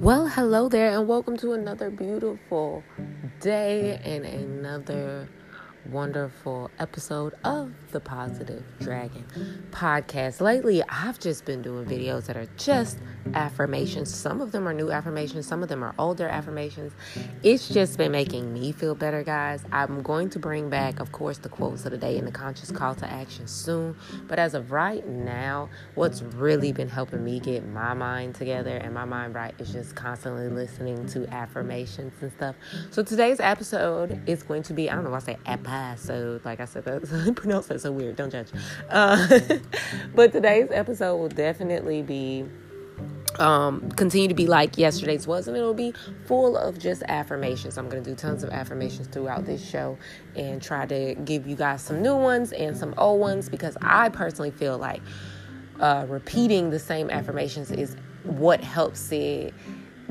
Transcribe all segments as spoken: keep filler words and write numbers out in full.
Well, hello there, and welcome to another beautiful day and another wonderful episode of the Positive Dragon podcast. Lately, I've just been doing videos that are just affirmations. Some of them are new affirmations, some of them are older affirmations. It's just been making me feel better, guys. I'm going to bring back, of course, the quotes of the day and the conscious call to action soon. But as of right now, what's really been helping me get my mind together and my mind right is just constantly listening to affirmations and stuff. So today's episode is going to be, I don't know why I say episode, like I said, that's pronounced that so weird. Don't judge. Uh, but today's episode will definitely be Um, continue to be like yesterday's was, and it'll be full of just affirmations. I'm going to do tons of affirmations throughout this show and try to give you guys some new ones and some old ones, because I personally feel like uh, repeating the same affirmations is what helps it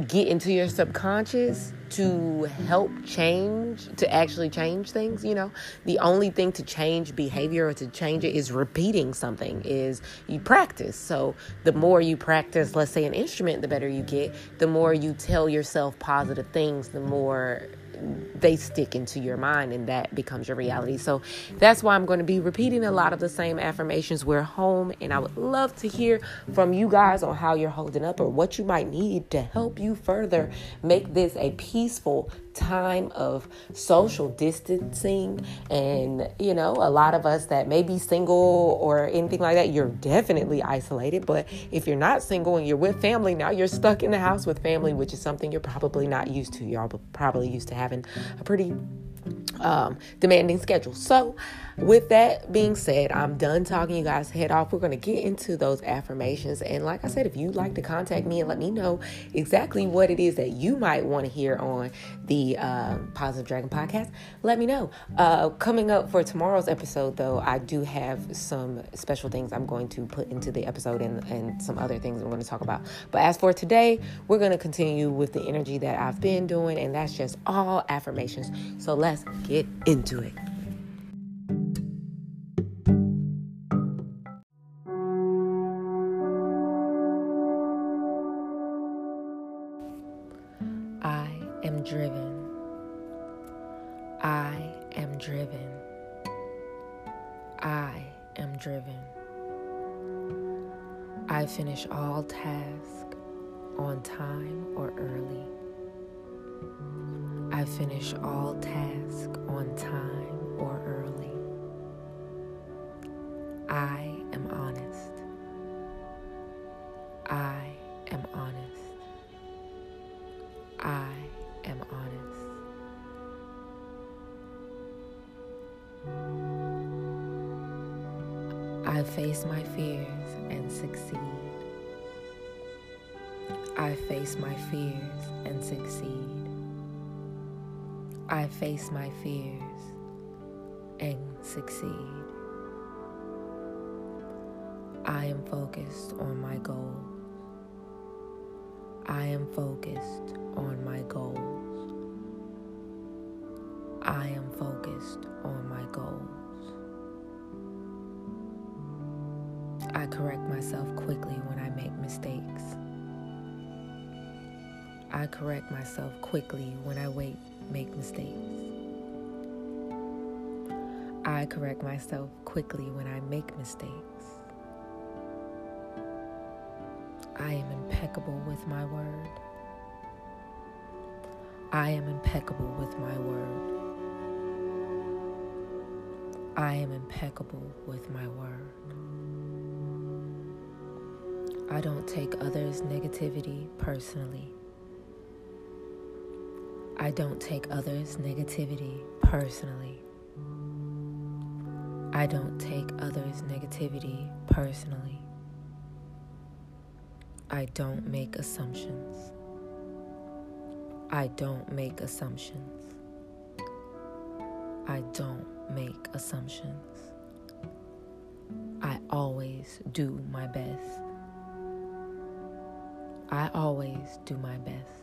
get into your subconscious to help change, to actually change things. You know, the only thing to change behavior or to change it is repeating something, is you practice. So the more you practice, let's say an instrument, the better you get. The more you tell yourself positive things, the more they stick into your mind, and that becomes your reality. So that's why I'm going to be repeating a lot of the same affirmations. We're home, and I would love to hear from you guys on how you're holding up or what you might need to help you further make this a peaceful time of social distancing. And, you know, a lot of us that may be single or anything like that, you're definitely isolated. But if you're not single and you're with family, now you're stuck in the house with family, which is something you're probably not used to. Y'all probably used to having a pretty um, demanding schedule. So with that being said, I'm done talking. You guys head off. We're going to get into those affirmations. And like I said, if you'd like to contact me and let me know exactly what it is that you might want to hear on the uh, Positive Dragon podcast, let me know. Uh, coming up for tomorrow's episode, though, I do have some special things I'm going to put into the episode and, and some other things I'm going to talk about. But as for today, we're going to continue with the energy that I've been doing, and that's just all affirmations. So let's get into it. I am driven. I am driven. I am driven. I finish all tasks on time or early. I finish all tasks on time or early. I am honest. I am honest. I am honest. I face my fears and succeed. I face my fears and succeed. I face my fears and succeed. I am focused on my goals. I am focused on my goals. I am focused on my goals. I correct myself quickly when I make mistakes. I correct myself quickly when I wait. Make mistakes. I correct myself quickly when I make mistakes. I am impeccable with my word. I am impeccable with my word. I am impeccable with my word. I don't take others' negativity personally. I don't take others' negativity personally. I don't take others' negativity personally. I don't make assumptions. I don't make assumptions. I don't make assumptions. I always do my best. I always do my best.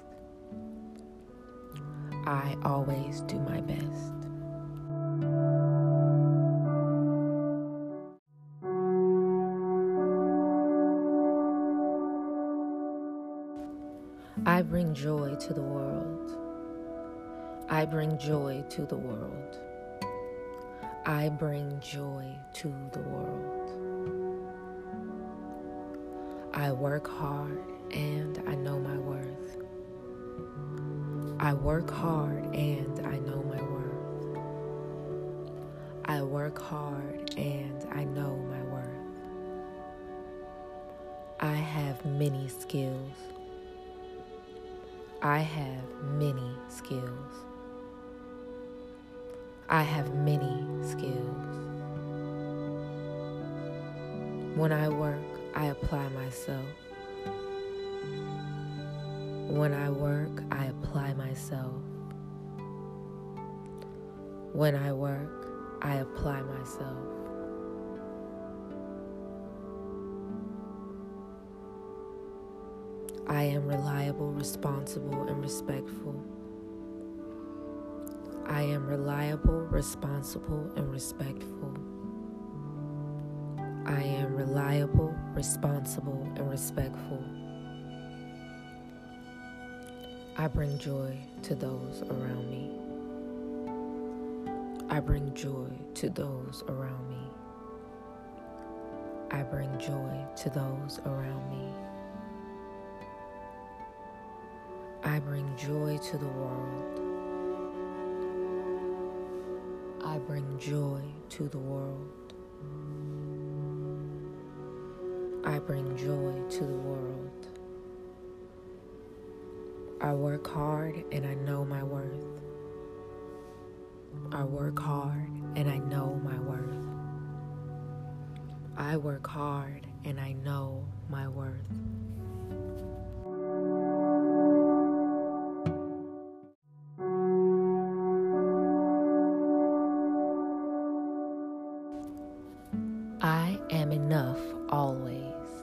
I always do my best. I bring joy to the world. I bring joy to the world. I bring joy to the world. I work hard and I know my worth. I work hard and I know my worth. I work hard and I know my worth. I have many skills. I have many skills. I have many skills. When I work, I apply myself. When I work, I apply myself. When I work, I apply myself. I am reliable, responsible, and respectful. I am reliable, responsible, and respectful. I am reliable, responsible, and respectful. I bring joy to those around me. I bring joy to those around me. I bring joy to those around me. I bring joy to the world. I bring joy to the world. I bring joy to the world. I work hard and I know my worth. I work hard and I know my worth. I work hard and I know my worth. I am enough always.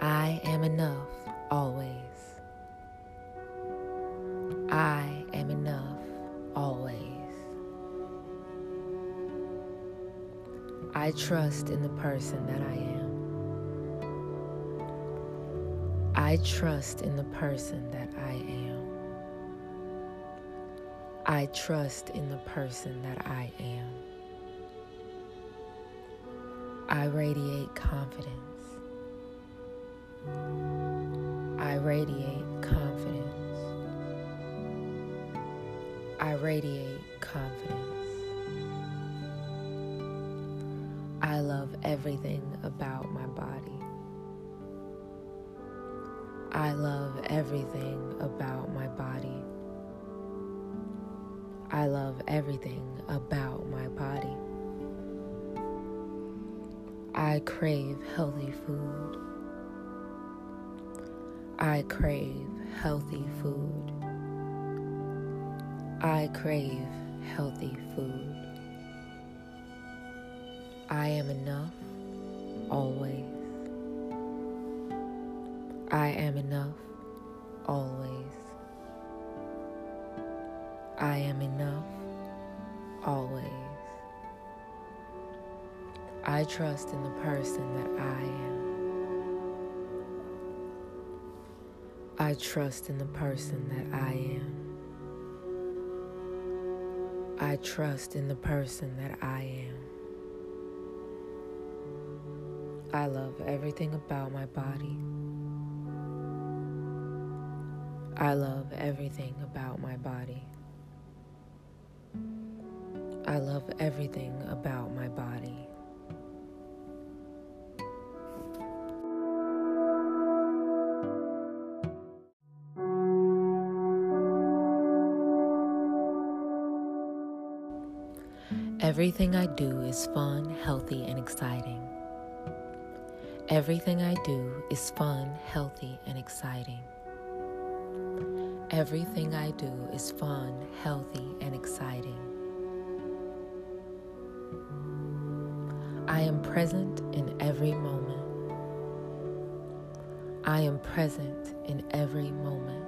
I am enough always. I am enough always. I trust in the person that I am. I trust in the person that I am. I trust in the person that I am. I radiate confidence. I radiate confidence. I radiate confidence. I love everything about my body. I love everything about my body. I love everything about my body. I crave healthy food. I crave healthy food. I crave healthy food. I am enough always. I am enough always. I am enough always. I trust in the person that I am. I trust in the person that I am. I trust in the person that I am. I love everything about my body. I love everything about my body. I love everything about my body. Everything I do is fun, healthy, and exciting. Everything I do is fun, healthy, and exciting. Everything I do is fun, healthy, and exciting. I am present in every moment. I am present in every moment.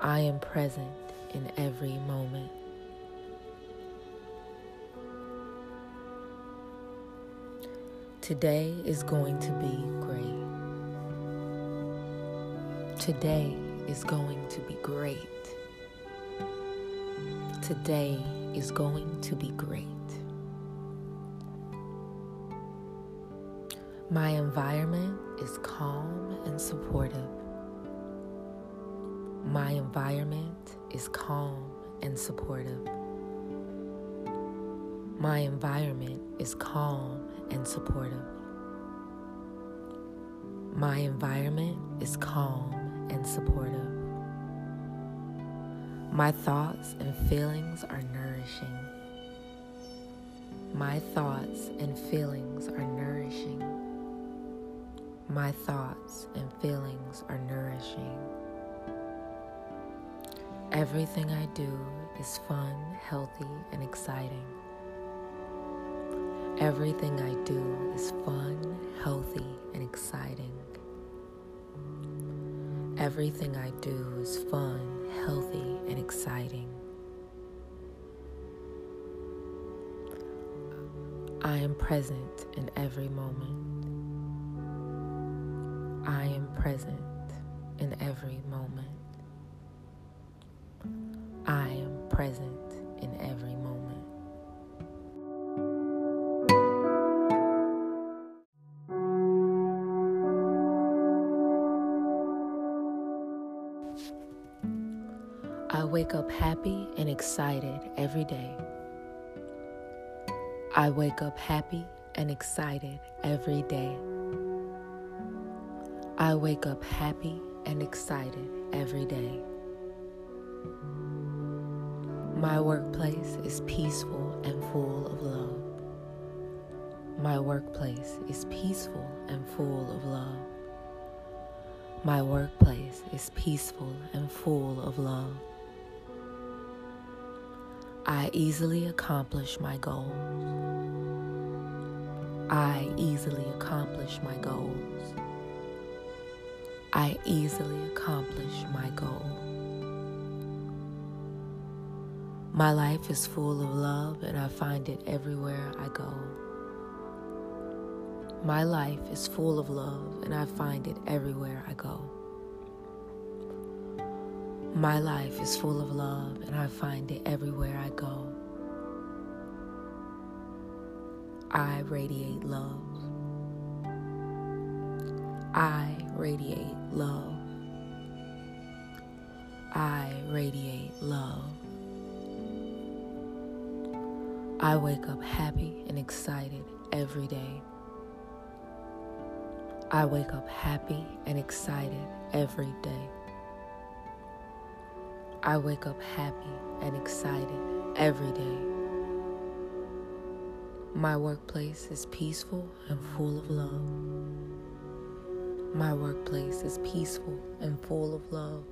I am present in every moment. Today is going to be great. Today is going to be great. Today is going to be great. My environment is calm and supportive. My environment is calm and supportive. My environment is calm and supportive. My environment is calm and supportive. My thoughts and feelings are nourishing. My thoughts and feelings are nourishing. My thoughts and feelings are nourishing. Everything I do is fun, healthy, and exciting. Everything I do is fun, healthy, and exciting. Everything I do is fun, healthy, and exciting. I am present in every moment. I am present in every moment. I am present in every moment. I wake up happy and excited every day. I wake up happy and excited every day. I wake up happy and excited every day. My workplace is peaceful and full of love. My workplace is peaceful and full of love. My workplace is peaceful and full of love. I easily accomplish my goals. I easily accomplish my goals. I easily accomplish my goal. My life is full of love and I find it everywhere I go. My life is full of love and I find it everywhere I go. My life is full of love and I find it everywhere I go. I radiate love. I radiate love. I radiate love. I wake up happy and excited every day. I wake up happy and excited every day. I wake up happy and excited every day. My workplace is peaceful and full of love. My workplace is peaceful and full of love.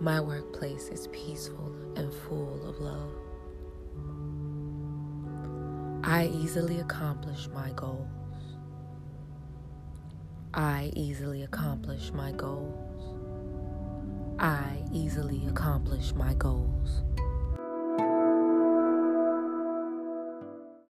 My workplace is peaceful and full of love. I easily accomplish my goals. I easily accomplish my goals. I easily accomplish my goals.